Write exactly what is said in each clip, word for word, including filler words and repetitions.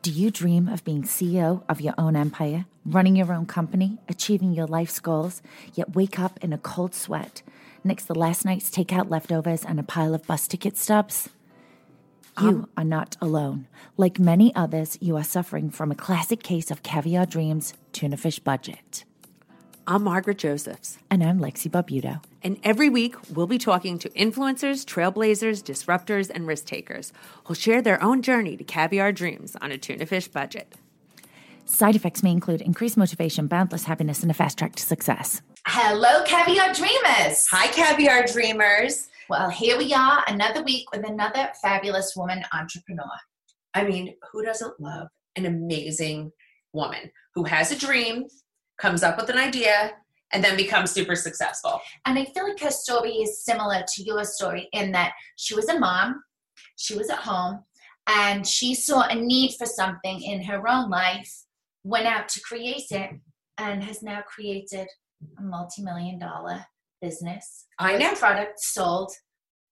Do you dream of being C E O of your own empire, running your own company, achieving your life's goals, yet wake up in a cold sweat next to last night's takeout leftovers and a pile of bus ticket stubs? You um, are not alone. Like many others, you are suffering from a classic case of Caviar Dreams, Tuna Fish Budget. I'm Margaret Josephs. And I'm Lexi Barbuto. And every week, we'll be talking to influencers, trailblazers, disruptors, and risk takers who'll share their own journey to Caviar Dreams on a Tuna Fish Budget. Side effects may include increased motivation, boundless happiness, and a fast track to success. Hello, Caviar Dreamers. Hi, Caviar Dreamers. Well, here we are, another week with another fabulous woman entrepreneur. I mean, who doesn't love an amazing woman who has a dream, comes up with an idea, and then becomes super successful? And I feel like her story is similar to your story in that she was a mom, she was at home, and she saw a need for something in her own life, went out to create it, and has now created a multi-million dollar business. I know. Products sold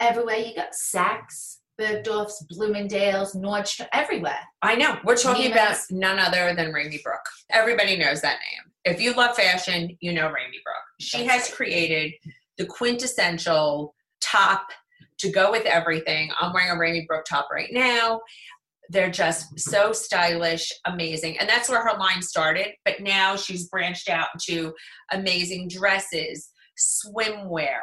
everywhere you got. Saks, Bergdorf's, Bloomingdale's, Nordstrom, everywhere. I know. We're talking Neiman's. About none other than Ramy Brook. Everybody knows that name. If you love fashion, you know Ramy Brook. She That's has right. created the quintessential top to go with everything. I'm wearing a Ramy Brook top right now. They're just so stylish, amazing. And that's where her line started. But now she's branched out into amazing dresses, swimwear,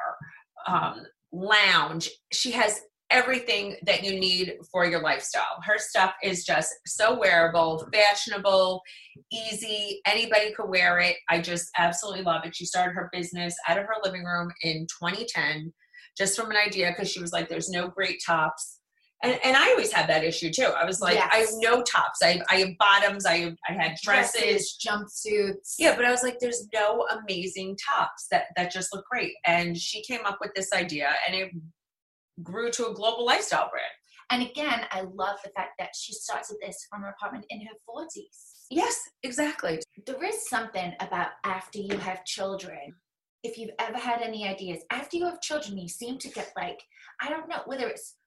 um, lounge. She has everything that you need for your lifestyle. Her stuff is just so wearable, fashionable, easy. Anybody could wear it. I just absolutely love it. She started her business out of her living room in twenty ten, just from an idea, because she was like, there's no great tops. And, and I always had that issue too. I was like, yes. I have no tops. I have, I have bottoms. I have, I had dresses, dresses, jumpsuits. Yeah, but I was like, there's no amazing tops that, that just look great. And she came up with this idea, and it grew to a global lifestyle brand. And again, I love the fact that she started this from her apartment in her forties. Yes, exactly. There is something about after you have children. If you've ever had any ideas, after you have children, you seem to get like, I don't know, whether it's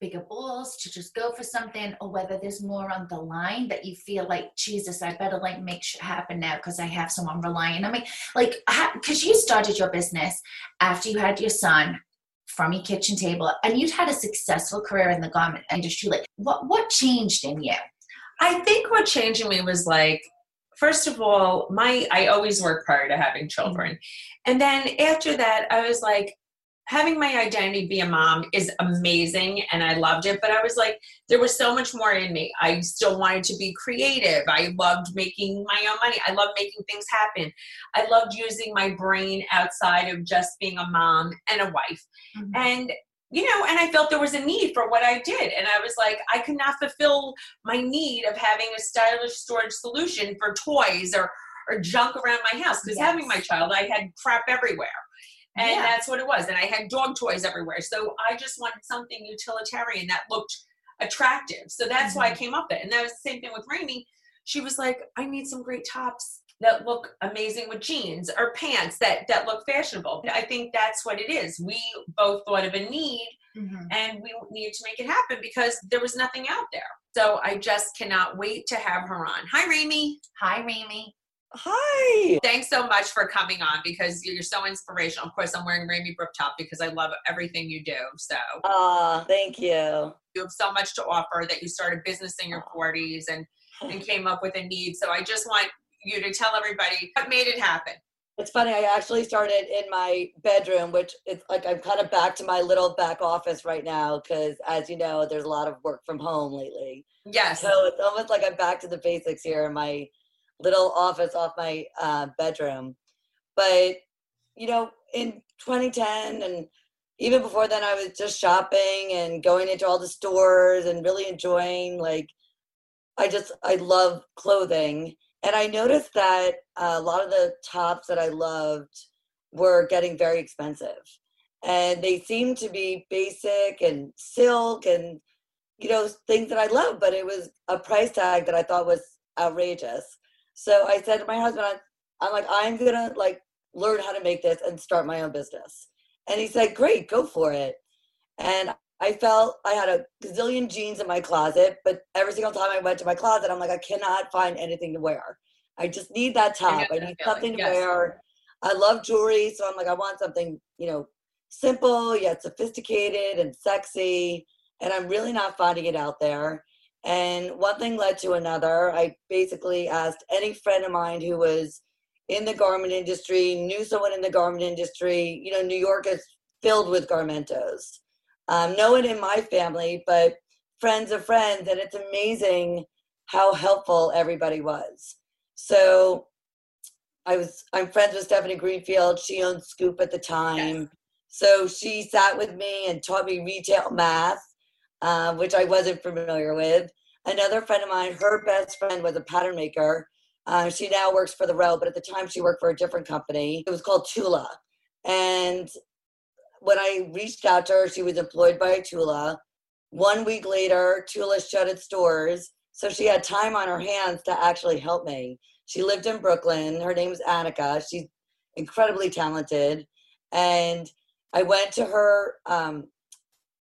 bigger balls to just go for something, or whether there's more on the line that you feel like, Jesus, I better like make shit happen now because I have someone relying on me. Like, because you started your business after you had your son from your kitchen table, and you'd had a successful career in the garment industry. Like, what what changed in you? I think what changed in me was like, first of all, my I always worked prior to having children, and then after that, I was like, having my identity be a mom is amazing, and I loved it, but I was like, there was so much more in me. I still wanted to be creative. I loved making my own money. I loved making things happen. I loved using my brain outside of just being a mom and a wife. Mm-hmm. And, you know, and I felt there was a need for what I did. And I was like, I could not fulfill my need of having a stylish storage solution for toys or, or junk around my house. Because yes. having my child, I had crap everywhere. And yeah. that's what it was. And I had dog toys everywhere. So I just wanted something utilitarian that looked attractive. So that's mm-hmm. why I came up with it. And that was the same thing with Ramy. She was like, I need some great tops that look amazing with jeans or pants that, that look fashionable. I think that's what it is. We both thought of a need mm-hmm. and we needed to make it happen because there was nothing out there. So I just cannot wait to have her on. Hi, Ramy. Hi, Ramy. Hi. Thanks so much for coming on because you're so inspirational. Of course, I'm wearing Ramy Brook top because I love everything you do. So. Oh, thank you. You have so much to offer that you started business in your forties and, and came up with a need. So I just want you to tell everybody what made it happen. It's funny. I actually started in my bedroom, which it's like I'm kind of back to my little back office right now because, as you know, there's a lot of work from home lately. Yes. So it's almost like I'm back to the basics here in my little office off my uh, bedroom. But, you know, in twenty ten and even before then, I was just shopping and going into all the stores and really enjoying, like, I just, I love clothing. And I noticed that a lot of the tops that I loved were getting very expensive. And they seemed to be basic and silk and, you know, things that I love, but it was a price tag that I thought was outrageous. So I said to my husband, I'm like, I'm going to like learn how to make this and start my own business. And he said, great, go for it. And I felt I had a gazillion jeans in my closet, but every single time I went to my closet, I'm like, I cannot find anything to wear. I just need that top. I, I need something to yes. wear. I love jewelry. So I'm like, I want something, you know, simple yet sophisticated and sexy. And I'm really not finding it out there. And one thing led to another. I basically asked any friend of mine who was in the garment industry, knew someone in the garment industry. You know, New York is filled with garmentos. Um, no one in my family, but friends of friends, and it's amazing how helpful everybody was. So I was, I'm friends with Stephanie Greenfield. She owned Scoop at the time. Yes. So she sat with me and taught me retail math, uh, which I wasn't familiar with. Another friend of mine, her best friend was a pattern maker. Uh, she now works for The Row, but at the time she worked for a different company. It was called Tula. And when I reached out to her, she was employed by Tula. One week later, Tula shut its doors. So she had time on her hands to actually help me. She lived in Brooklyn. Her name is Annika. She's incredibly talented. And I went to her, um,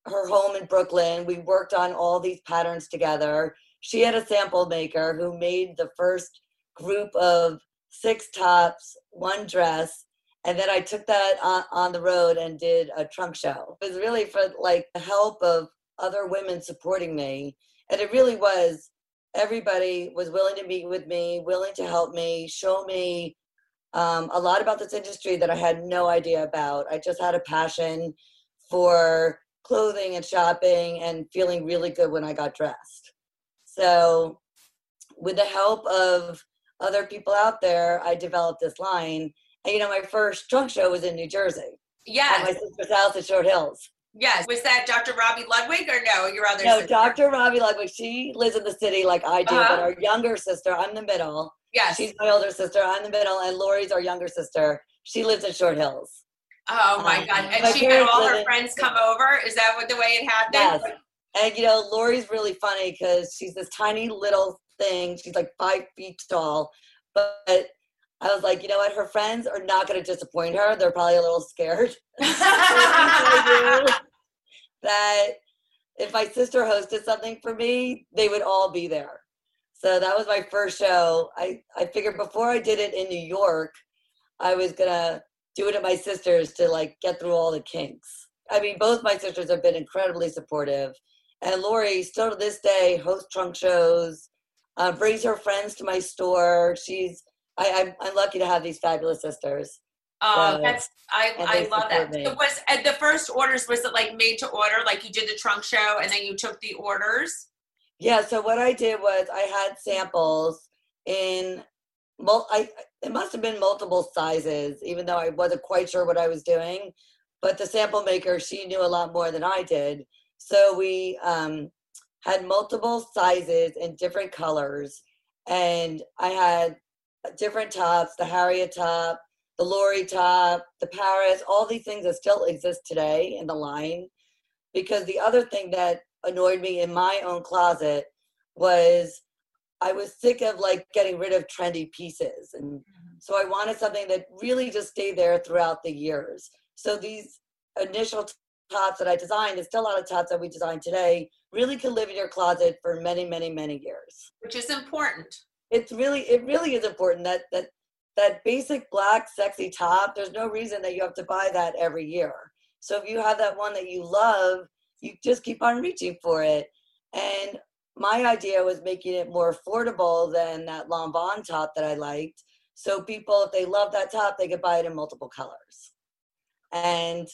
her home in Brooklyn. We worked on all these patterns together. She had a sample maker who made the first group of six tops, one dress. And then I took that on, on the road and did a trunk show. It was really for like the help of other women supporting me. And it really was, everybody was willing to meet with me, willing to help me, show me um, a lot about this industry that I had no idea about. I just had a passion for clothing and shopping and feeling really good when I got dressed. So with the help of other people out there, I developed this line. And, you know, my first trunk show was in New Jersey. Yeah. At my sister's house at Short Hills. Yes. Was that Doctor Robbie Ludwig or no, your other no, sister? No, Doctor Robbie Ludwig. She lives in the city like I do, uh-huh. but our younger sister, I'm the middle. Yes. She's my older sister. I'm the middle. And Lori's our younger sister. She lives in Short Hills. Oh, my um, God. And my she had all her in- friends come over? Is that what the way it happened? Yes. And, you know, Lori's really funny because she's this tiny little thing. She's like five feet tall. But I was like, you know what? Her friends are not going to disappoint her. They're probably a little scared. That if my sister hosted something for me, they would all be there. So that was my first show. I, I figured before I did it in New York, I was going to do it at my sister's to like get through all the kinks. I mean, both my sisters have been incredibly supportive. And Lori, still to this day, hosts trunk shows, uh, brings her friends to my store. She's I, I'm, I'm lucky to have these fabulous sisters. Oh, so, that's, I I love that. Me. It was, at the first orders, was it like made to order? Like you did the trunk show and then you took the orders? Yeah. So what I did was I had samples in, mul- I it must've been multiple sizes, even though I wasn't quite sure what I was doing, but the sample maker, she knew a lot more than I did. So we um, had multiple sizes in different colors and I had different tops, the Harriet top, the Lori top, the Paris, all these things that still exist today in the line. Because the other thing that annoyed me in my own closet was I was sick of like getting rid of trendy pieces. And so I wanted something that really just stayed there throughout the years. So these initial tops that I designed, there's still a lot of tops that we design today, really can live in your closet for many, many, many years. Which is important. it's really, it really is important that, that, that basic black sexy top, there's no reason that you have to buy that every year. So if you have that one that you love, you just keep on reaching for it. And my idea was making it more affordable than that Lanvin top that I liked. So people, if they love that top, they could buy it in multiple colors. And,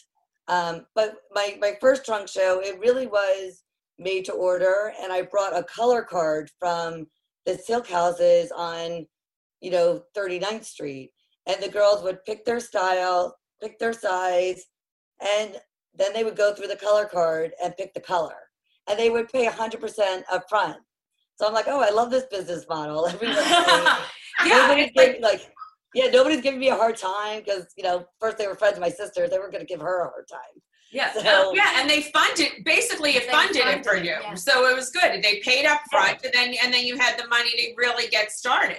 um, but my, my first trunk show, it really was made to order. And I brought a color card from the silk houses on, you know, thirty-ninth Street. And the girls would pick their style, pick their size, and then they would go through the color card and pick the color. And they would pay one hundred percent up front. So I'm like, oh, I love this business model. Yeah, nobody's giving, like, like, yeah, nobody's giving me a hard time because, you know, first they were friends of my sister. They were going to give her a hard time. Yeah, so, yeah, and they funded, basically it funded, funded it for you. Yeah. So it was good. They paid up front, yeah. and, then, and then you had the money to really get started.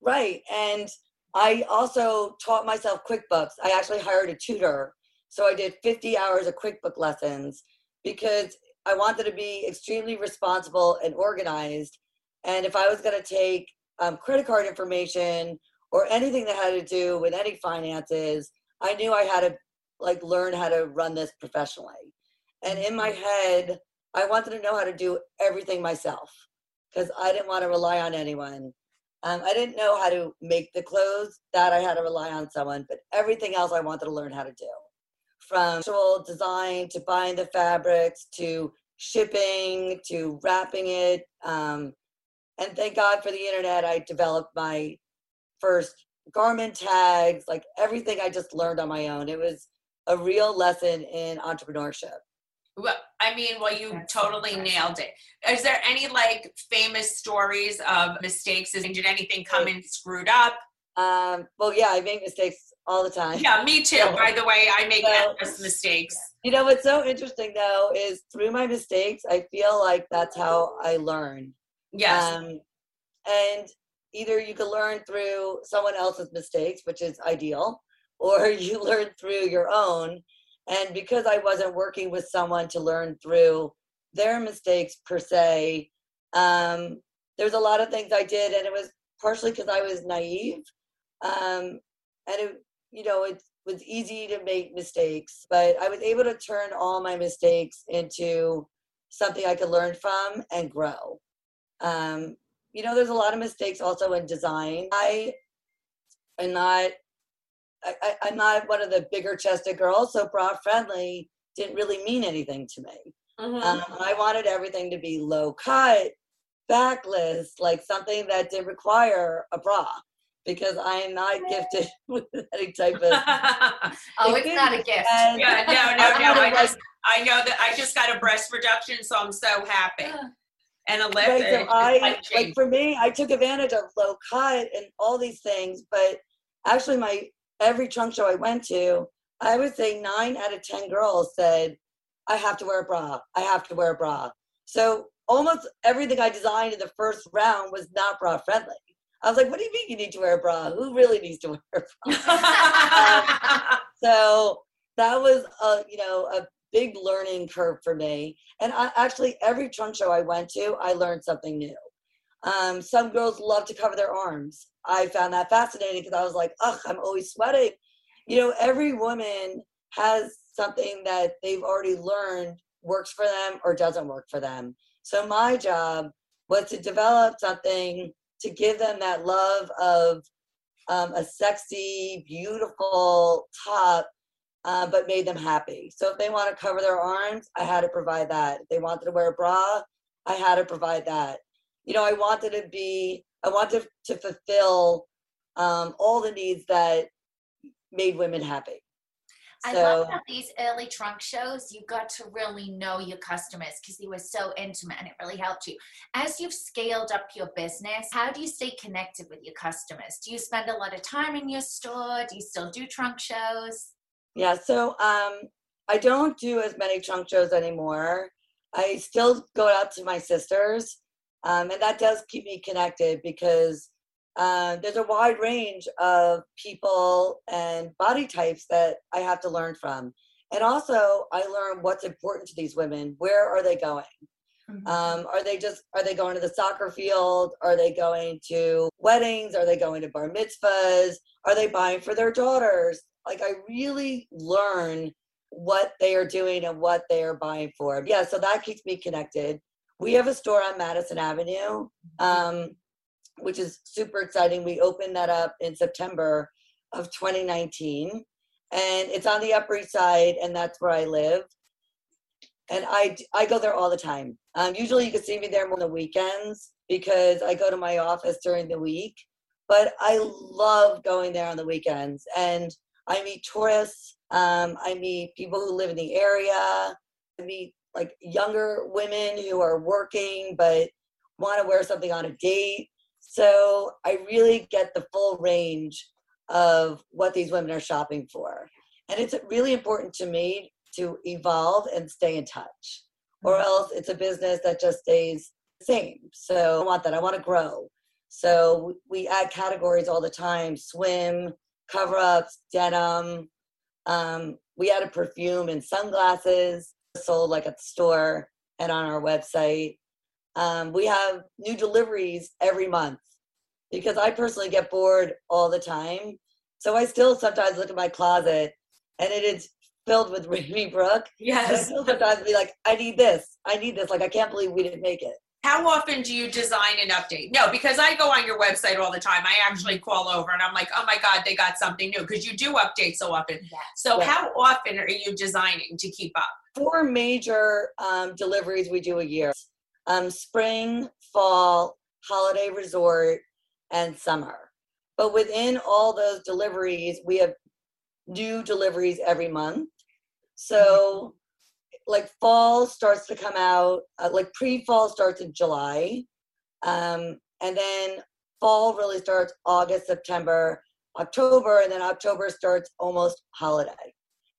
Right, and I also taught myself QuickBooks. I actually hired a tutor. So I did fifty hours of QuickBooks lessons because I wanted to be extremely responsible and organized. And if I was going to take um, credit card information or anything that had to do with any finances, I knew I had to like learn how to run this professionally. And in my head, I wanted to know how to do everything myself because I didn't want to rely on anyone. Um, I didn't know how to make the clothes, that I had to rely on someone, but everything else I wanted to learn how to do. From actual design to buying the fabrics to shipping to wrapping it. Um, and thank God for the internet, I developed my first garment tags, like everything I just learned on my own. It was a real lesson in entrepreneurship. Well, I mean, well, you That's totally awesome. Nailed it. Is there any like famous stories of mistakes? Did anything come in screwed up? Um, well, yeah, I made mistakes all the time. Yeah, me too. So, by the way, I make so, endless mistakes. You know, what's so interesting though, is through my mistakes, I feel like that's how I learn. Yes. Um, and either you can learn through someone else's mistakes, which is ideal, or you learn through your own. And because I wasn't working with someone to learn through their mistakes per se, um, there's a lot of things I did, and it was partially because I was naive. Um, and it, you know, it was easy to make mistakes, but I was able to turn all my mistakes into something I could learn from and grow. Um, you know, there's a lot of mistakes also in design. I am not, I, I, I'm not one of the bigger chested girls, so bra friendly didn't really mean anything to me. Mm-hmm. Um, I wanted everything to be low cut, backless, like something that did require a bra. Because I am not gifted with any type of. Oh, it's not a gift. And yeah, no, no, no. I just, I know that I just got a breast reduction, so I'm so happy. And a lip. Right, so I, like for me, I took advantage of low cut and all these things. But actually, my every trunk show I went to, I would say nine out of ten girls said, "I have to wear a bra. I have to wear a bra." So almost everything I designed in the first round was not bra friendly. I was like, what do you mean you need to wear a bra? Who really needs to wear a bra? um, so that was, a, you know, a big learning curve for me. And I, actually, every trunk show I went to, I learned something new. Um, some girls love to cover their arms. I found that fascinating because I was like, ugh, I'm always sweating. You know, every woman has something that they've already learned works for them or doesn't work for them. So my job was to develop something to give them that love of um, a sexy, beautiful top, uh, but made them happy. So if they want to cover their arms, I had to provide that. If they wanted to wear a bra, I had to provide that. You know, I wanted to be, I wanted to fulfill um, all the needs that made women happy. So, I love that these early trunk shows, you got to really know your customers because they were so intimate and it really helped you. As you've scaled up your business, how do you stay connected with your customers? Do you spend a lot of time in your store? Do you still do trunk shows? Yeah, so um, I don't do as many trunk shows anymore. I still go out to my sisters, um, and that does keep me connected because Uh, there's a wide range of people and body types that I have to learn from. And also I learn what's important to these women. Where are they going? Um, are they just, are they going to the soccer field? Are they going to weddings? Are they going to bar mitzvahs? Are they buying for their daughters? Like, I really learn what they are doing and what they are buying for. Yeah. So that keeps me connected. We have a store on Madison Avenue, um, which is super exciting. We opened that up in September of twenty nineteen, and it's on the Upper East Side, and that's where I live. And I, I go there all the time. Um, usually you can see me there more on the weekends because I go to my office during the week, but I love going there on the weekends. And I meet tourists. Um, I meet people who live in the area. I meet like younger women who are working but want to wear something on a date. So I really get the full range of what these women are shopping for. And it's really important to me to evolve and stay in touch, or else it's a business that just stays the same. So I want that. I want to grow. So we add categories all the time: swim, cover-ups, denim. Um, we added perfume and sunglasses, sold like at the store and on our website. Um, we have new deliveries every month because I personally get bored all the time. So I still sometimes look at my closet and it is filled with Ramy Brook. Yes. And I still sometimes be like, I need this. I need this. Like, I can't believe we didn't make it. How often do you design and update? No, because I go on your website all the time. I actually call over and I'm like, oh my God, they got something new. Because you do update so often. Yes. So yes. How often are you designing to keep up? Four major um, deliveries we do a year. Um, spring, fall, holiday resort, and summer. But within all those deliveries, we have new deliveries every month. So like fall starts to come out, uh, like pre-fall starts in July. Um, and then fall really starts August, September, October, and then October starts almost holiday.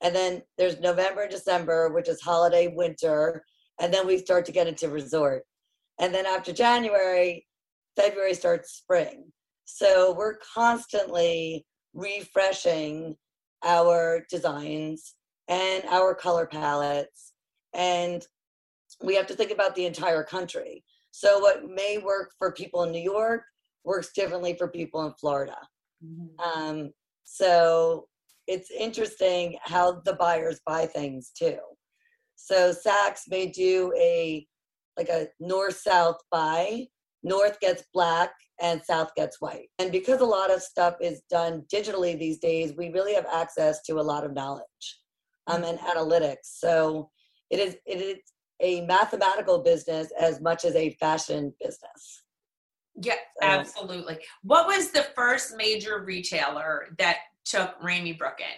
And then there's November and December, which is holiday winter. And then we start to get into resort. And then after January, February starts spring. So we're constantly refreshing our designs and our color palettes. And we have to think about the entire country. So what may work for people in New York works differently for people in Florida. Mm-hmm. Um, so it's interesting how the buyers buy things too. So Saks may do a like a north-south buy. North gets black and south gets white. And because a lot of stuff is done digitally these days, we really have access to a lot of knowledge um, and analytics. So it is it is a mathematical business as much as a fashion business. Yeah, so. Absolutely. What was the first major retailer that took Ramy Brook in?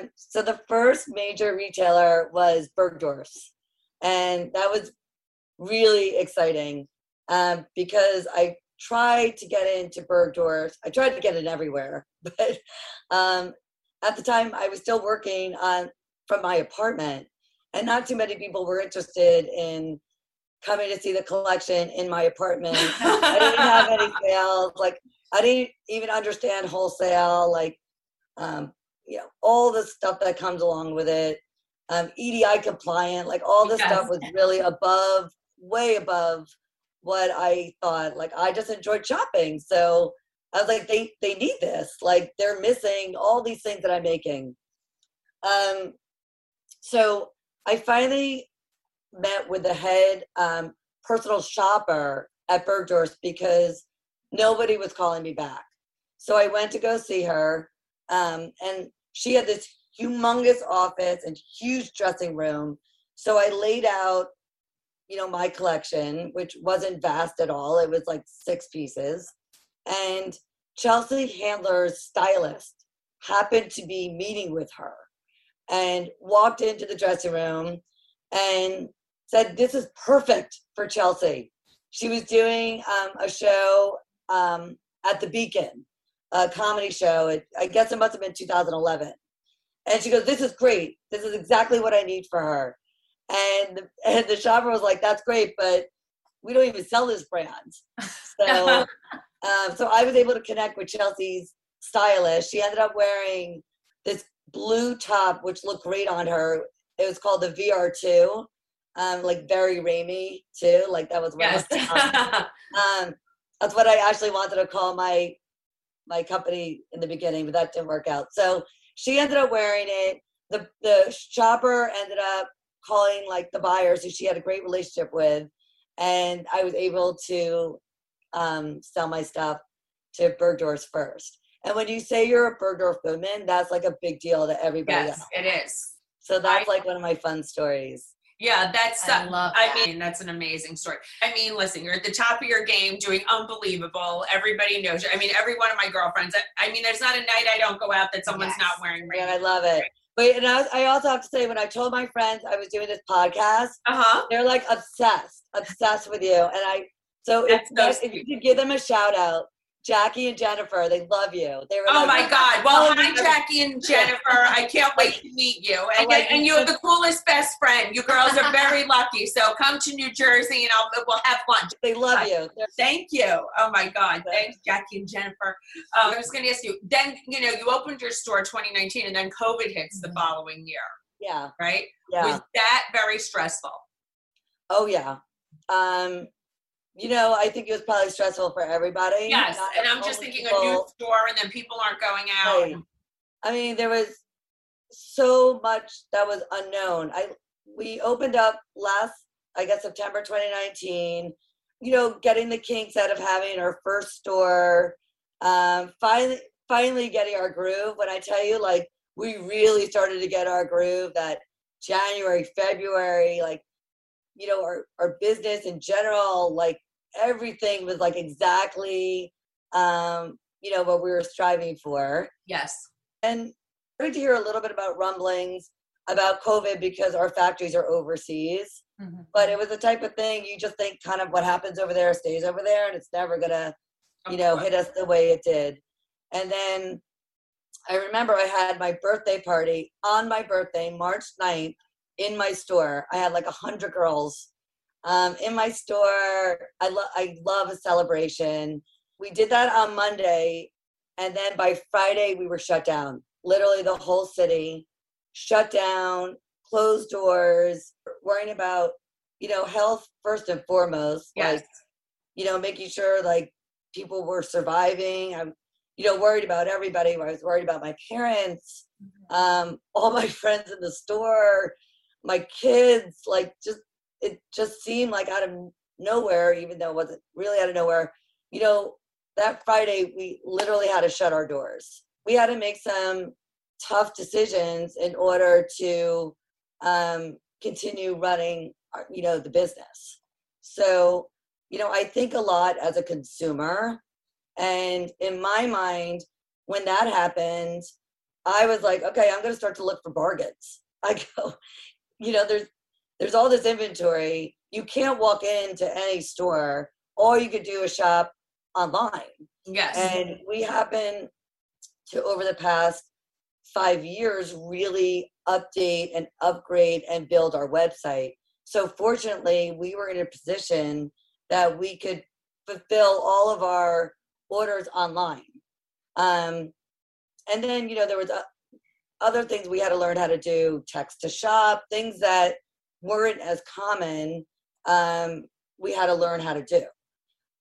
Um, so the first major retailer was Bergdorf's, and that was really exciting um, because I tried to get into Bergdorf's. I tried to get in everywhere, but um, at the time I was still working on from my apartment, and not too many people were interested in coming to see the collection in my apartment. I didn't have any sales. Like, I didn't even understand wholesale. Like, um, you know, all the stuff that comes along with it, um, E D I compliant, like all this yes. stuff was really above, way above what I thought. Like, I just enjoyed shopping. So I was like, they, they need this. Like, they're missing all these things that I'm making. Um, so I finally met with the head um, personal shopper at Bergdorf's because nobody was calling me back. So I went to go see her. Um, and she had this humongous office and huge dressing room. So I laid out, you know, my collection, which wasn't vast at all. It was like six pieces. And Chelsea Handler's stylist happened to be meeting with her and walked into the dressing room and said, this is perfect for Chelsea. She was doing um, a show um, at the Beacon. A comedy show. It, I guess it must have been two thousand eleven. And she goes, this is great. This is exactly what I need for her. And, and the shopper was like, that's great, but we don't even sell this brand. So, um, so I was able to connect with Chelsea's stylist. She ended up wearing this blue top, which looked great on her. It was called the V R Two. um, like very Ramy too. Like that was what yes. I was um, that's what I actually wanted to call my my company in the beginning, but that didn't work out. So she ended up wearing it. The the shopper ended up calling like the buyers who she had a great relationship with, and I was able to um, sell my stuff to Bergdorf's first. And when you say you're a Bergdorf Goodman, that's like a big deal to everybody yes, else. It is. So that's I, like one of my fun stories. Yeah, that's, I, uh, love that. I mean, that's an amazing story. I mean, listen, you're at the top of your game doing unbelievable. Everybody knows you. I mean, every one of my girlfriends, I, I mean, there's not a night I don't go out that someone's yes. not wearing Ramy. Yeah, I love it. But and I, I also have to say, when I told my friends I was doing this podcast, uh-huh. they're like obsessed, obsessed with you. And I, so if, so if, if you could give them a shout out, Jackie and Jennifer, they love you. They were oh like, my God. Well, hi, Jackie and Jennifer. I can't wait to meet you. And, like and you have the coolest best friend. You girls are very lucky. So come to New Jersey and I'll, we'll have lunch. They love Bye. you. Thank you. Oh my God. Thanks, Jackie and Jennifer. Um, I was going to ask you, then, you know, you opened your store twenty nineteen and then COVID hits the following year. Yeah. Right? Yeah. Was that very stressful? Oh, yeah. Um, You know, I think it was probably stressful for everybody. Yes, Not and I'm just thinking people. a new store and then people aren't going out. Right. I mean, there was so much that was unknown. I We opened up last, I guess, September twenty nineteen, you know, getting the kinks out of having our first store, um, finally, finally getting our groove. When I tell you, like, we really started to get our groove that January, February, like, you know, our, our business in general, like everything was like exactly, um, you know, what we were striving for. Yes. And I started to hear a little bit about rumblings about COVID because our factories are overseas, mm-hmm. but it was the type of thing you just think kind of what happens over there stays over there and it's never gonna, you know, hit us the way it did. And then I remember I had my birthday party on my birthday, March ninth, in my store. I had like a hundred girls um, in my store. I love, I love a celebration. We did that on Monday. And then by Friday we were shut down, literally the whole city shut down, closed doors, worrying about, you know, health first and foremost, yes. like, you know, making sure like people were surviving. I'm, you know, worried about everybody. I was worried about my parents, um, all my friends in the store, my kids, like just, it just seemed like out of nowhere, even though it wasn't really out of nowhere, you know, that Friday we literally had to shut our doors. We had to make some tough decisions in order to um, continue running, our, you know, the business. So, you know, I think a lot as a consumer, and in my mind, when that happened, I was like, okay, I'm going to start to look for bargains. I go, you know, there's there's all this inventory. You can't walk into any store. All you could do is shop online. Yes. And we happen to, over the past five years, really update and upgrade and build our website. So fortunately, we were in a position that we could fulfill all of our orders online. Um, and then, you know, there was a, other things we had to learn how to do, text to shop, things that weren't as common, um, we had to learn how to do.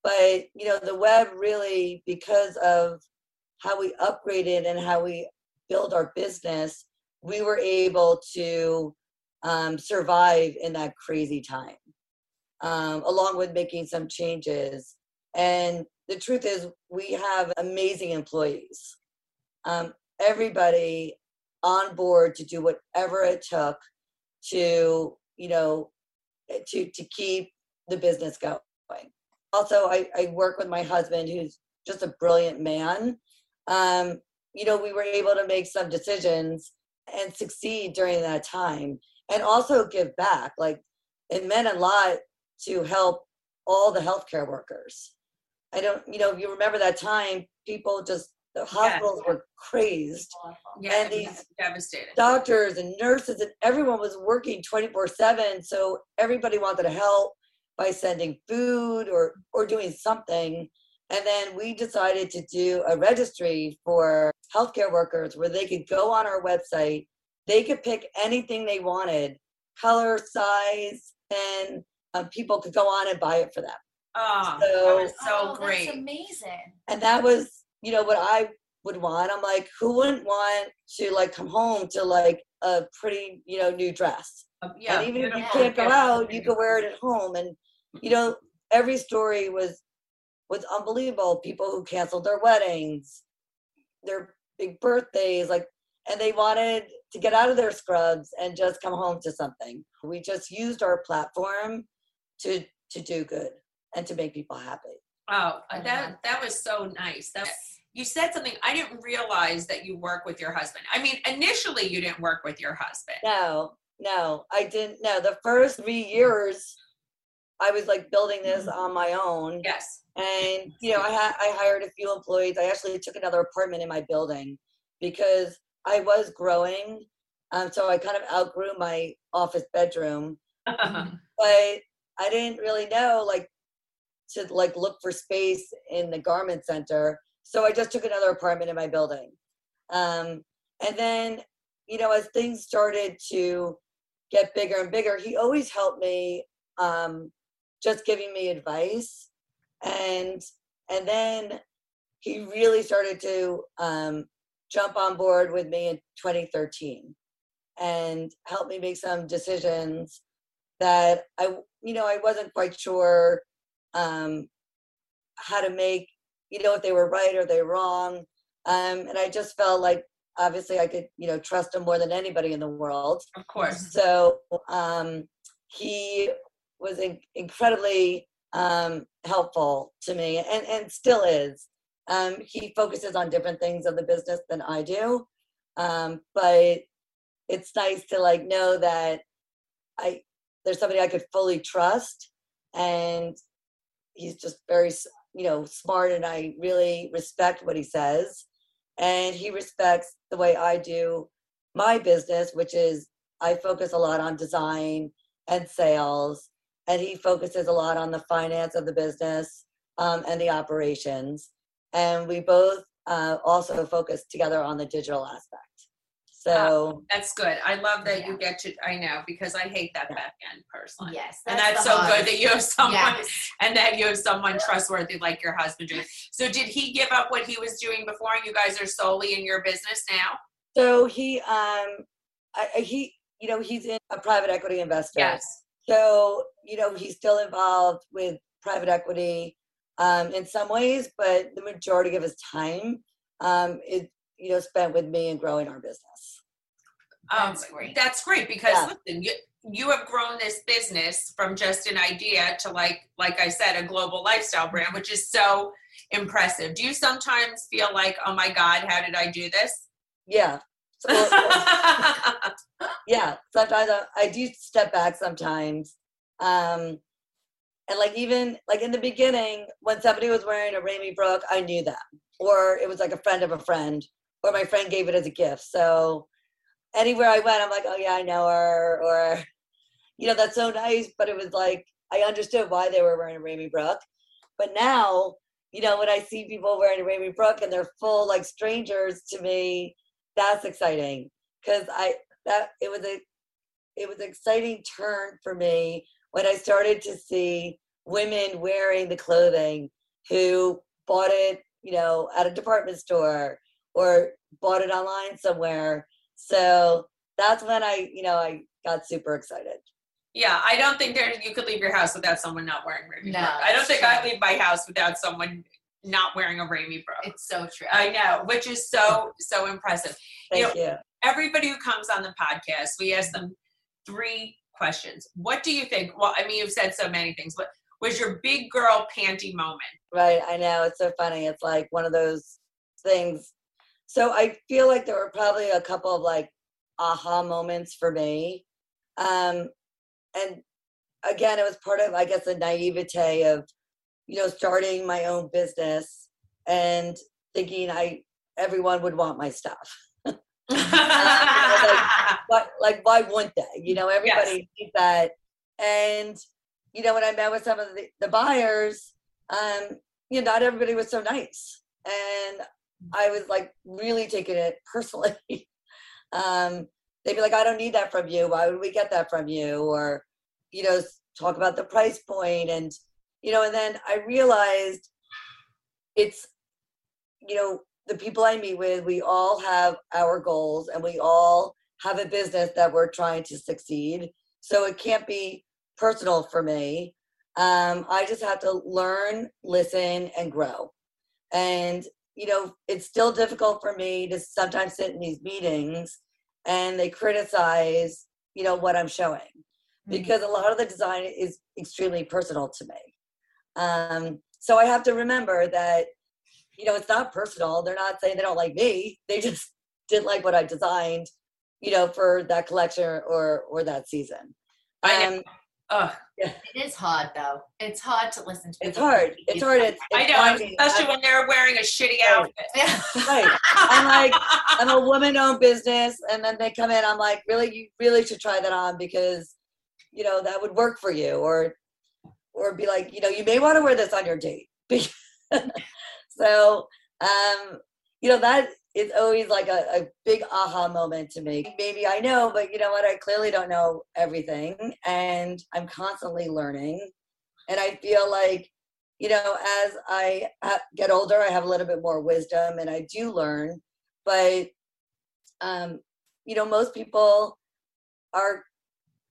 But, you know, the web really, because of how we upgraded and how we build our business, we were able to um, survive in that crazy time, um, along with making some changes. And the truth is, we have amazing employees. Um, everybody on board to do whatever it took to, you know, to to keep the business going. Also, I, I work with my husband, who's just a brilliant man. Um, you know, we were able to make some decisions and succeed during that time, and also give back. Like, it meant a lot to help all the healthcare workers. I don't, you know, if you remember that time, people just, the hospitals yes. were crazed, yeah, and these devastated. doctors and nurses and everyone was working twenty-four seven. So everybody wanted to help by sending food or, or doing something. And then we decided to do a registry for healthcare workers where they could go on our website. They could pick anything they wanted, color, size, then uh, people could go on and buy it for them. Oh, so, that was so oh, great. That's amazing. And that was, you know, what I would want. I'm like, who wouldn't want to like come home to like a pretty, you know, new dress? Um, yeah. And even if you yeah, can't go yeah, out, yeah. you can wear it at home. And, you know, every story was, was unbelievable. People who canceled their weddings, their big birthdays, like, and they wanted to get out of their scrubs and just come home to something. We just used our platform to, to do good and to make people happy. Oh, that that was so nice. That you said something. I didn't realize that you work with your husband. I mean, initially you didn't work with your husband. No, no, I didn't. No, the first three years I was like building this on my own. Yes. And, you know, I ha- I hired a few employees. I actually took another apartment in my building because I was growing. Um, so I kind of outgrew my office bedroom, uh-huh. but I didn't really know, like, to like look for space in the garment center. So I just took another apartment in my building. Um, and then, you know, as things started to get bigger and bigger, he always helped me, um, just giving me advice. And, and then he really started to, um, jump on board with me in twenty thirteen and help me make some decisions that I, you know, I wasn't quite sure, um, how to make, you know, if they were right or they were wrong. Um, and I just felt like, obviously I could, you know, trust him more than anybody in the world. Of course. So, um, he was in- incredibly, um, helpful to me and, and still is. Um, he focuses on different things of the business than I do. Um, but it's nice to like know that I, there's somebody I could fully trust, and he's just very, you know, smart, and I really respect what he says, and he respects the way I do my business, which is I focus a lot on design and sales, and he focuses a lot on the finance of the business, um, and the operations. And we both uh, also focus together on the digital aspect. So oh, that's good. I love that yeah. you get to, I know, because I hate that yeah. back end personally. Yes. That's and that's so hardest. Good that you have someone yes. and that you have someone trustworthy like your husband doing. So did he give up what he was doing before, and you guys are solely in your business now? So he, um, I, he, you know, he's in a private equity investor. Yes. So, you know, he's still involved with private equity. Um, in some ways, but the majority of his time um, is, you know, spent with me and growing our business. That's um, great. That's great because yeah. listen, you, you have grown this business from just an idea to like, like I said, a global lifestyle brand, which is so impressive. Do you sometimes feel like, oh my God, how did I do this? Yeah. Well, well, yeah. Sometimes I, I do step back sometimes. Um, And like, even like in the beginning, when somebody was wearing a Ramy Brook, I knew them, or it was like a friend of a friend, or my friend gave it as a gift. So anywhere I went, I'm like, oh yeah, I know her, or, you know, that's so nice. But it was like, I understood why they were wearing a Ramy Brook. But now, you know, when I see people wearing a Ramy Brook and they're full, like strangers to me, that's exciting. Cause I, that it was a, it was an exciting turn for me when I started to see women wearing the clothing who bought it, you know, at a department store or bought it online somewhere. So that's when I, you know, I got super excited. Yeah, I don't think there you could leave your house without someone not wearing Ramy Brook. No, I don't think I leave my house without someone not wearing a Ramy Brook. It's so true. I know, which is so, so impressive. Thank you. Know, you. Everybody who comes on the podcast, we ask them three questions. What do you think? Well, I mean, you've said so many things, but was your big girl panty moment? Right. I know. It's so funny. It's like one of those things. So I feel like there were probably a couple of like aha moments for me. Um, and again, it was part of, I guess, the naivete of, you know, starting my own business and thinking I, everyone would want my stuff. like, what, like why wouldn't they? You know, everybody yes. did that. And you know, when I met with some of the, the buyers, um, you know, not everybody was so nice, and I was like really taking it personally. um, they'd be like, "I don't need that from you. Why would we get that from you?" Or, you know, talk about the price point, and, you know, and then I realized it's, you know, the people I meet with, we all have our goals and we all have a business that we're trying to succeed. So it can't be personal for me. Um, I just have to learn, listen, and grow. And, you know, it's still difficult for me to sometimes sit in these meetings and they criticize, you know, what I'm showing, mm-hmm. because a lot of the design is extremely personal to me. Um, so I have to remember that, you know, it's not personal. They're not saying they don't like me. They just didn't like what I designed, you know, for that collection or or that season. I know. Um, Ugh. Yeah. It is hard, though. It's hard to listen to. It's hard. It's hard. It's, it's I know, funny. especially I, when they're wearing a shitty outfit. Yeah. Right. I'm like, I'm a woman-owned business, and then they come in. I'm like, really, you really should try that on because, you know, that would work for you, or, or be like, you know, you may want to wear this on your date. So, um, you know, that is always like a, a big aha moment to me. Maybe I know, but you know what? I clearly don't know everything, and I'm constantly learning. And I feel like, you know, as I get older, I have a little bit more wisdom and I do learn, but, um, you know, most people are,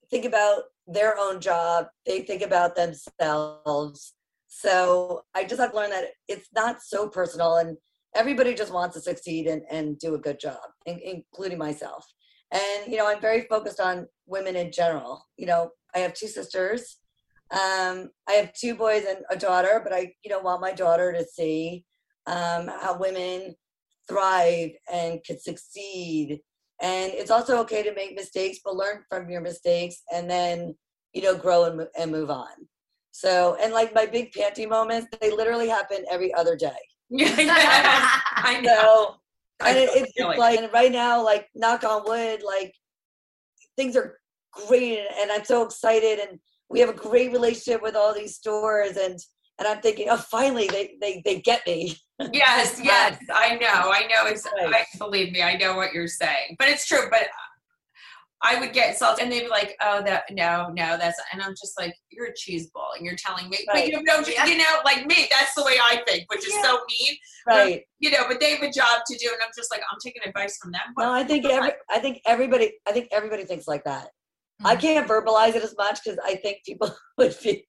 think about their own job. They think about themselves. So I just have to learn that it's not so personal, and everybody just wants to succeed and, and do a good job, in, including myself. And, you know, I'm very focused on women in general. You know, I have two sisters. Um, I have two boys and a daughter, but I, you know, want my daughter to see um, how women thrive and can succeed. And it's also okay to make mistakes, but learn from your mistakes and then, you know, grow and, and move on. So, and like my big panty moments, they literally happen every other day. I know. So, and it, it's feeling. like, and right now, like, knock on wood, like, things are great, and I'm so excited, and we have a great relationship with all these stores, and and I'm thinking, oh, finally, they they, they get me. Yes, yes, I know, I know. It's right. I, believe me, I know what you're saying, but it's true. But I would get salty, and they'd be like, "Oh, that no, no, that's," and I'm just like, "You're a cheese ball, and you're telling me, right. but you know, yeah. you know, like me, that's the way I think, which yeah. is so mean, right? But, you know, but they have a job to do, and I'm just like, I'm taking advice from them. No, I think every, I think everybody, I think everybody thinks like that. Mm-hmm. I can't verbalize it as much because I think people would be.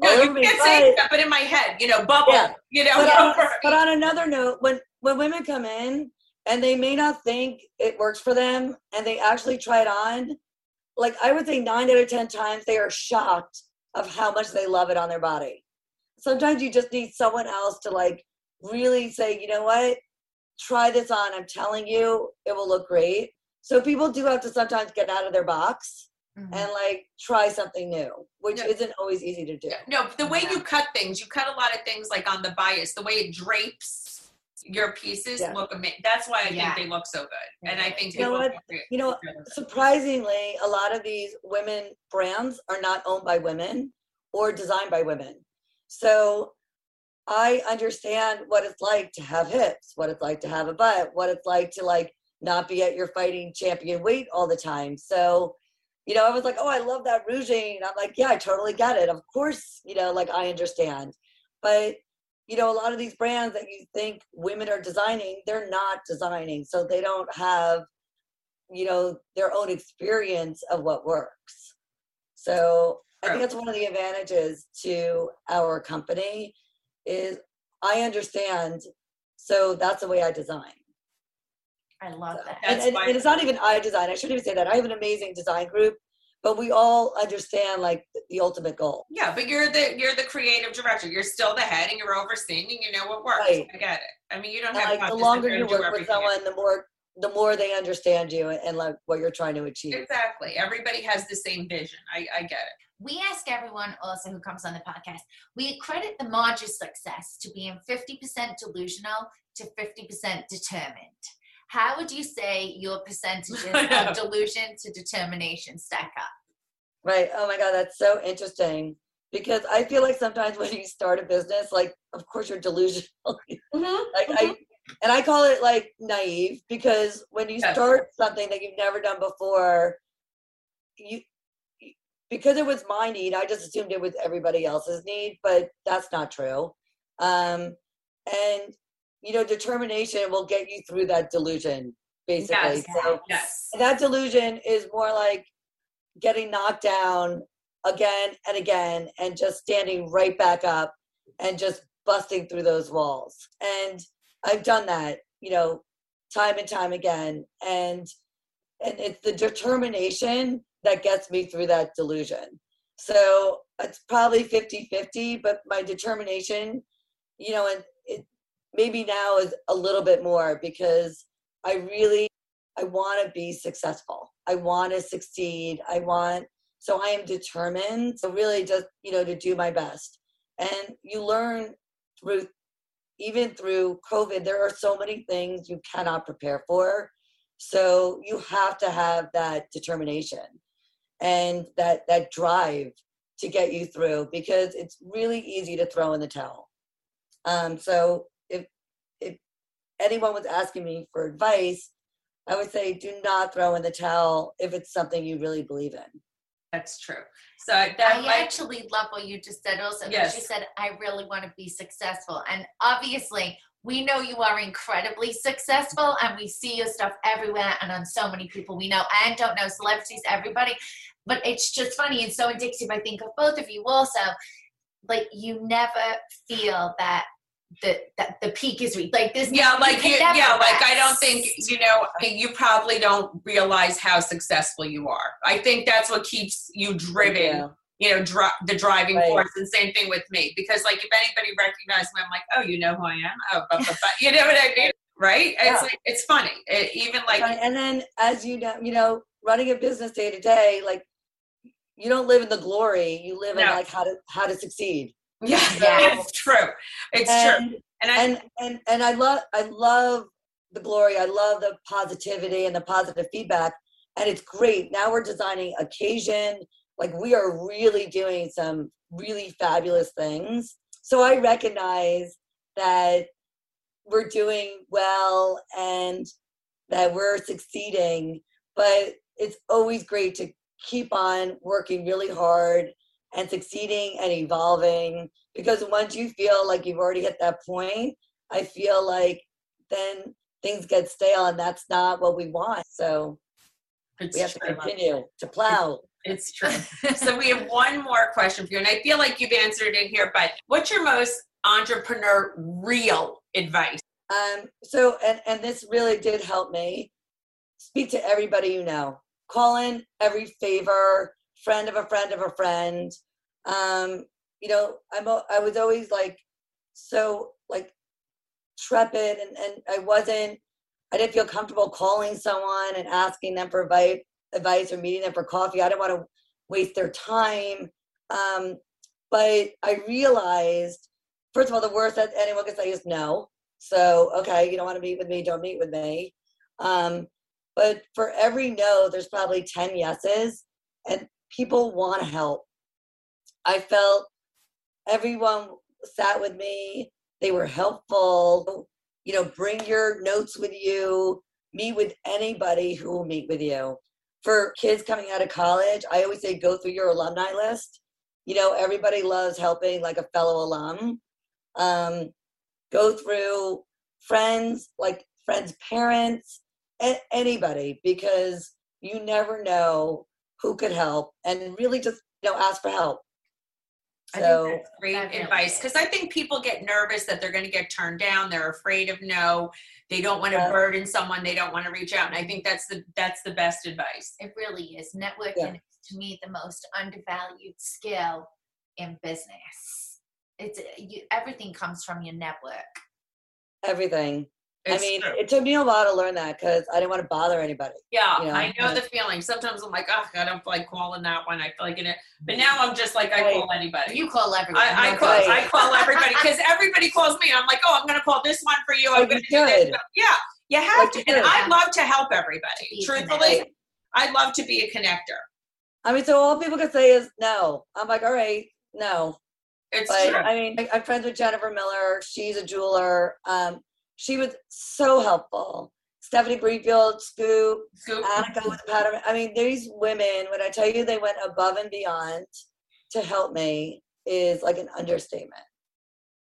No, you can't say that, but in my head, you know, bubble, yeah. you know. But on, but on another note, when when women come in. And they may not think it works for them, and they actually try it on. Like, I would say nine out of ten times, they are shocked of how much they love it on their body. Sometimes you just need someone else to, like, really say, you know what, try this on. I'm telling you, it will look great. So people do have to sometimes get out of their box mm-hmm. and, like, try something new, which no. isn't always easy to do. No, the way yeah. you cut things, you cut a lot of things, like, on the bias, the way it drapes. Your pieces yeah. look amazing. That's why I yeah. think they look so good. Yeah. And I think you they know look what? You know, surprisingly, a lot of these women brands are not owned by women or designed by women. So I understand what it's like to have hips, what it's like to have a butt, what it's like to, like, not be at your fighting champion weight all the time. So, you know, I was like, oh, I love that rouging. And I'm like, yeah, I totally get it. Of course, you know, like, I understand. But you know, a lot of these brands that you think women are designing, they're not designing. So they don't have, you know, their own experience of what works. So I think that's one of the advantages to our company is I understand. So that's the way I design. I love that. And, and, and it's not even I design. I shouldn't even say that. I have an amazing design group. But we all understand, like, the ultimate goal. Yeah, but you're the you're the creative director. You're still the head, and you're overseeing, and you know what works. Right. I get it. I mean, you don't and have like, the longer you work with someone, the more the more they understand you and, and like what you're trying to achieve. Exactly. Everybody has the same vision. I, I get it. We ask everyone also who comes on the podcast. We accredit the Marge's success to being fifty percent delusional to fifty percent determined. How would you say your percentages of delusion to determination stack up? Right. Oh, my God. That's so interesting. Because I feel like sometimes when you start a business, like, of course, you're delusional. Mm-hmm. like mm-hmm. I, and I call it, like, naive. Because when you yes. start something that you've never done before, you because it was my need, I just assumed it was everybody else's need, but that's not true. Um, and, you know, determination will get you through that delusion, basically. Yes, so yes. That delusion is more like getting knocked down again and again and just standing right back up and just busting through those walls. And I've done that, you know, time and time again. And and it's the determination that gets me through that delusion. So it's probably fifty-fifty, but my determination, you know, and it maybe now is a little bit more because I really, I want to be successful. I want to succeed. I want, so I am determined to really just, you know, to do my best. And you learn through, even through COVID, there are so many things you cannot prepare for. So you have to have that determination and that that drive to get you through, because it's really easy to throw in the towel. Um, so if if anyone was asking me for advice, I would say do not throw in the towel if it's something you really believe in. That's true. So that I might... actually love what you just said also, because yes. you said, I really want to be successful. And obviously, we know you are incredibly successful, and we see your stuff everywhere and on so many people we know and don't know, celebrities, everybody. But it's just funny and so addictive, I think, of both of you also. Like, you never feel that the that the peak is reached. Like, this yeah, like you, yeah, rest. Like I don't think, you know, you probably don't realize how successful you are. I think that's what keeps you driven. Yeah. You know, dri- the driving right. force, and same thing with me, because like if anybody recognized me, I'm like, oh, you know who I am. Oh, but, but, but. You know what I mean, right? Yeah. It's like, it's funny, it, even like. And then, as you know, you know, running a business day to day, like you don't live in the glory, you live no. in like how to how to succeed. Yeah, so, it's true. It's and, true. And I, and and and I love I love the glory. I love the positivity and the positive feedback, and it's great. Now we're designing occasion. Like, we are really doing some really fabulous things. So I recognize that we're doing well and that we're succeeding, but it's always great to keep on working really hard and succeeding and evolving, because once you feel like you've already hit that point, I feel like then things get stale, and that's not what we want. So it's we have to continue to plow. It's true. So we have one more question for you, and I feel like you've answered it here, but what's your most entrepreneur real advice? Um, so, and, and this really did help me. Speak to everybody you know. Call in every favor, friend of a friend of a friend. Um, you know, I'm, I was always like, so like trepid, and, and I wasn't, I didn't feel comfortable calling someone and asking them for advice. advice or meeting them for coffee. I don't want to waste their time. Um, but I realized, first of all, the worst that anyone can say is no. So, okay, you don't want to meet with me, don't meet with me. Um, but for every no, there's probably ten yeses, and people want to help. I felt everyone sat with me. They were helpful. You know, bring your notes with you, meet with anybody who will meet with you. For kids coming out of college, I always say go through your alumni list. You know, everybody loves helping like a fellow alum. Um, go through friends, like friends' parents, a- anybody, because you never know who could help, and really just, you know, ask for help. So, I think that's great definitely. advice, because I think people get nervous that they're going to get turned down. They're afraid of no. They don't want to yeah. burden someone. They don't want to reach out. And I think that's the that's the best advice. It really is. Networking yeah. is, to me, the most undervalued skill in business. It's you, everything comes from your network. Everything. It's I mean, true. It took me a while to learn that, because I didn't want to bother anybody. Yeah, you know? I know the feeling. Sometimes I'm like, oh, I don't feel like calling that one. I feel like it. But now I'm just like, I right. call anybody. You call everybody. I, I call right. I call everybody, because everybody calls me. I'm like, oh, I'm going to call this one for you. I'm like going to do this. But yeah, you have like to. And I love to help everybody. To Truthfully, I love to be a connector. I mean, so all people can say is no. I'm like, all right, no. It's but, true. I mean, I, I'm friends with Jennifer Miller. She's a jeweler. Um, She was so helpful, Stephanie Greenfield, Scoop, Scoop, Annika with the pattern. I mean, these women, when I tell you they went above and beyond to help me, is like an understatement.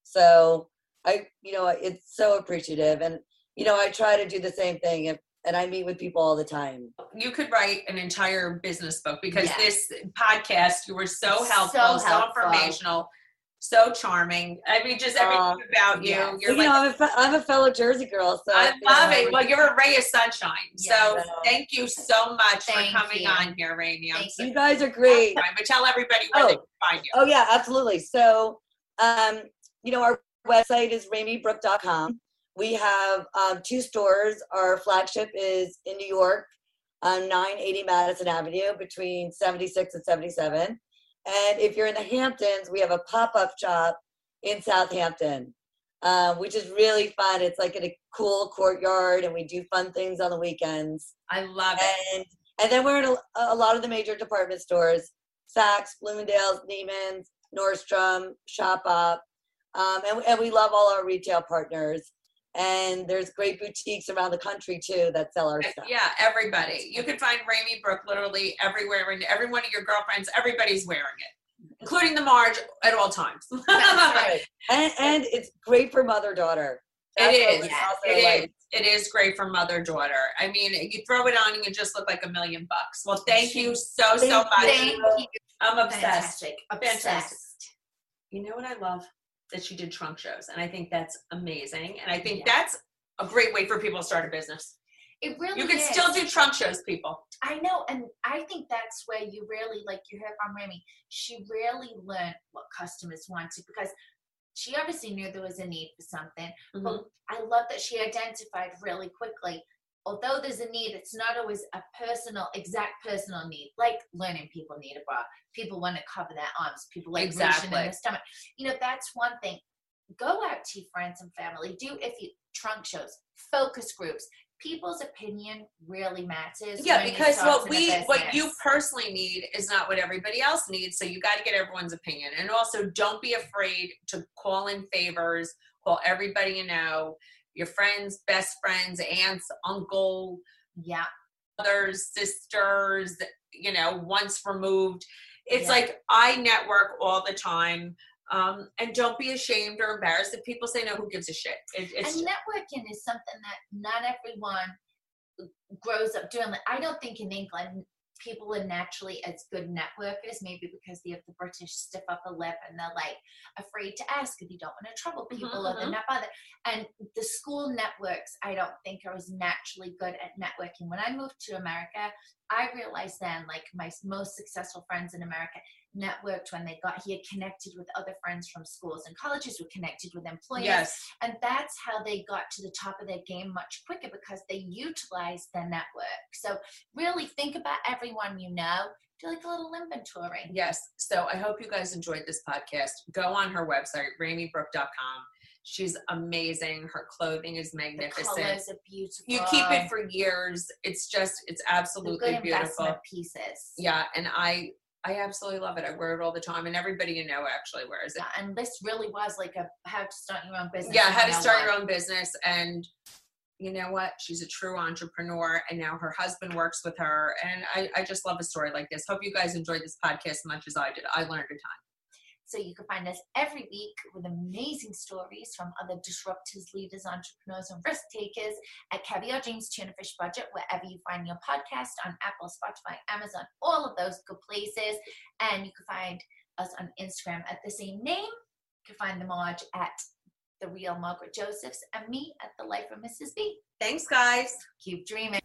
So I, you know, it's so appreciative. And, you know, I try to do the same thing. If, and I meet with people all the time. You could write an entire business book, because yeah. this podcast, you were so helpful, so, so helpful. Informational, so charming. I mean, just everything um, about you. Yeah. You're you like, know, I'm a, I'm a fellow Jersey girl. So I love it. Well, you're a ray of sunshine. Yeah, so no. thank you so much thank for coming you. on here, Ramy. So you guys are great. But tell everybody where oh. they can find you. Oh, yeah, absolutely. So, um, you know, our website is ramy brook dot com. We have um, two stores. Our flagship is in New York on nine eighty Madison Avenue between seventy-six and seventy-seven. And if you're in the Hamptons, we have a pop-up shop in Southampton, um, which is really fun. It's like in a cool courtyard, and we do fun things on the weekends. I love it. And, and then we're in a, a lot of the major department stores, Saks, Bloomingdale's, Neiman's, Nordstrom, Shop Up. Um, and, and we love all our retail partners. And there's great boutiques around the country too that sell our stuff. Yeah, everybody. You can find Ramy Brook literally everywhere, and every one of your girlfriends, everybody's wearing it, including the Marge at all times. That's right. and, and it's great for mother-daughter. That's it is. Yes, it like. is. It is great for mother-daughter. I mean, you throw it on and you just look like a million bucks. Well, thank you so, thank so much. Thank you. I'm obsessed. Fantastic. Obsessed. Obsessed. You know what I love? That she did trunk shows. And I think that's amazing. And I think yeah. that's a great way for people to start a business. It really You can is. still do trunk shows, people. I know. And I think that's where you really, like you heard from Ramy, she really learned what customers wanted, because she obviously knew there was a need for something. Mm-hmm. But I love that she identified really quickly. Although there's a need, it's not always a personal, exact personal need. Like learning people need a bra. People want to cover their arms. People like exactly. in their stomach. You know, that's one thing. Go out to friends and family. Do if you trunk shows, focus groups. People's opinion really matters. Yeah, because what we, what you personally need is not what everybody else needs. So you got to get everyone's opinion. And also don't be afraid to call in favors, call everybody you know. Your friends, best friends, aunts, uncle, yeah, brothers, sisters, you know, once removed. It's yeah. like I network all the time. Um, and don't be ashamed or embarrassed if people say no, who gives a shit. It, it's and networking is something that not everyone grows up doing. Like, I don't think in England people are naturally as good networkers, maybe because they have the British stiff upper lip and they're like afraid to ask if you don't want to trouble people mm-hmm. or they're not bothered. And the school networks, I don't think are as naturally good at networking. When I moved to America, I realized then like my most successful friends in America networked when they got here, connected with other friends from schools and colleges, were connected with employers. Yes. And that's how they got to the top of their game much quicker, because they utilized their network. So really think about everyone you know. Do like a little inventory. Yes. So I hope you guys enjoyed this podcast. Go on her website, ramy brook dot com. She's amazing. Her clothing is magnificent. The colors are beautiful. You keep it for years. It's just, it's absolutely good beautiful. Pieces. Yeah. And I, I absolutely love it. I wear it all the time, and everybody you know actually wears it. Yeah, and this really was like a how to start your own business. Yeah, how to start your own business. And you know what? She's a true entrepreneur, and now her husband works with her. And I, I just love a story like this. Hope you guys enjoyed this podcast as much as I did. I learned a ton. So you can find us every week with amazing stories from other disruptors, leaders, entrepreneurs, and risk takers at Caviar Dreams Tuna Fish Budget, wherever you find your podcast, on Apple, Spotify, Amazon, all of those good places. And you can find us on Instagram at the same name. You can find the Marge at The Real Margaret Josephs, and me at The Life of Missus B. Thanks, guys. Keep dreaming.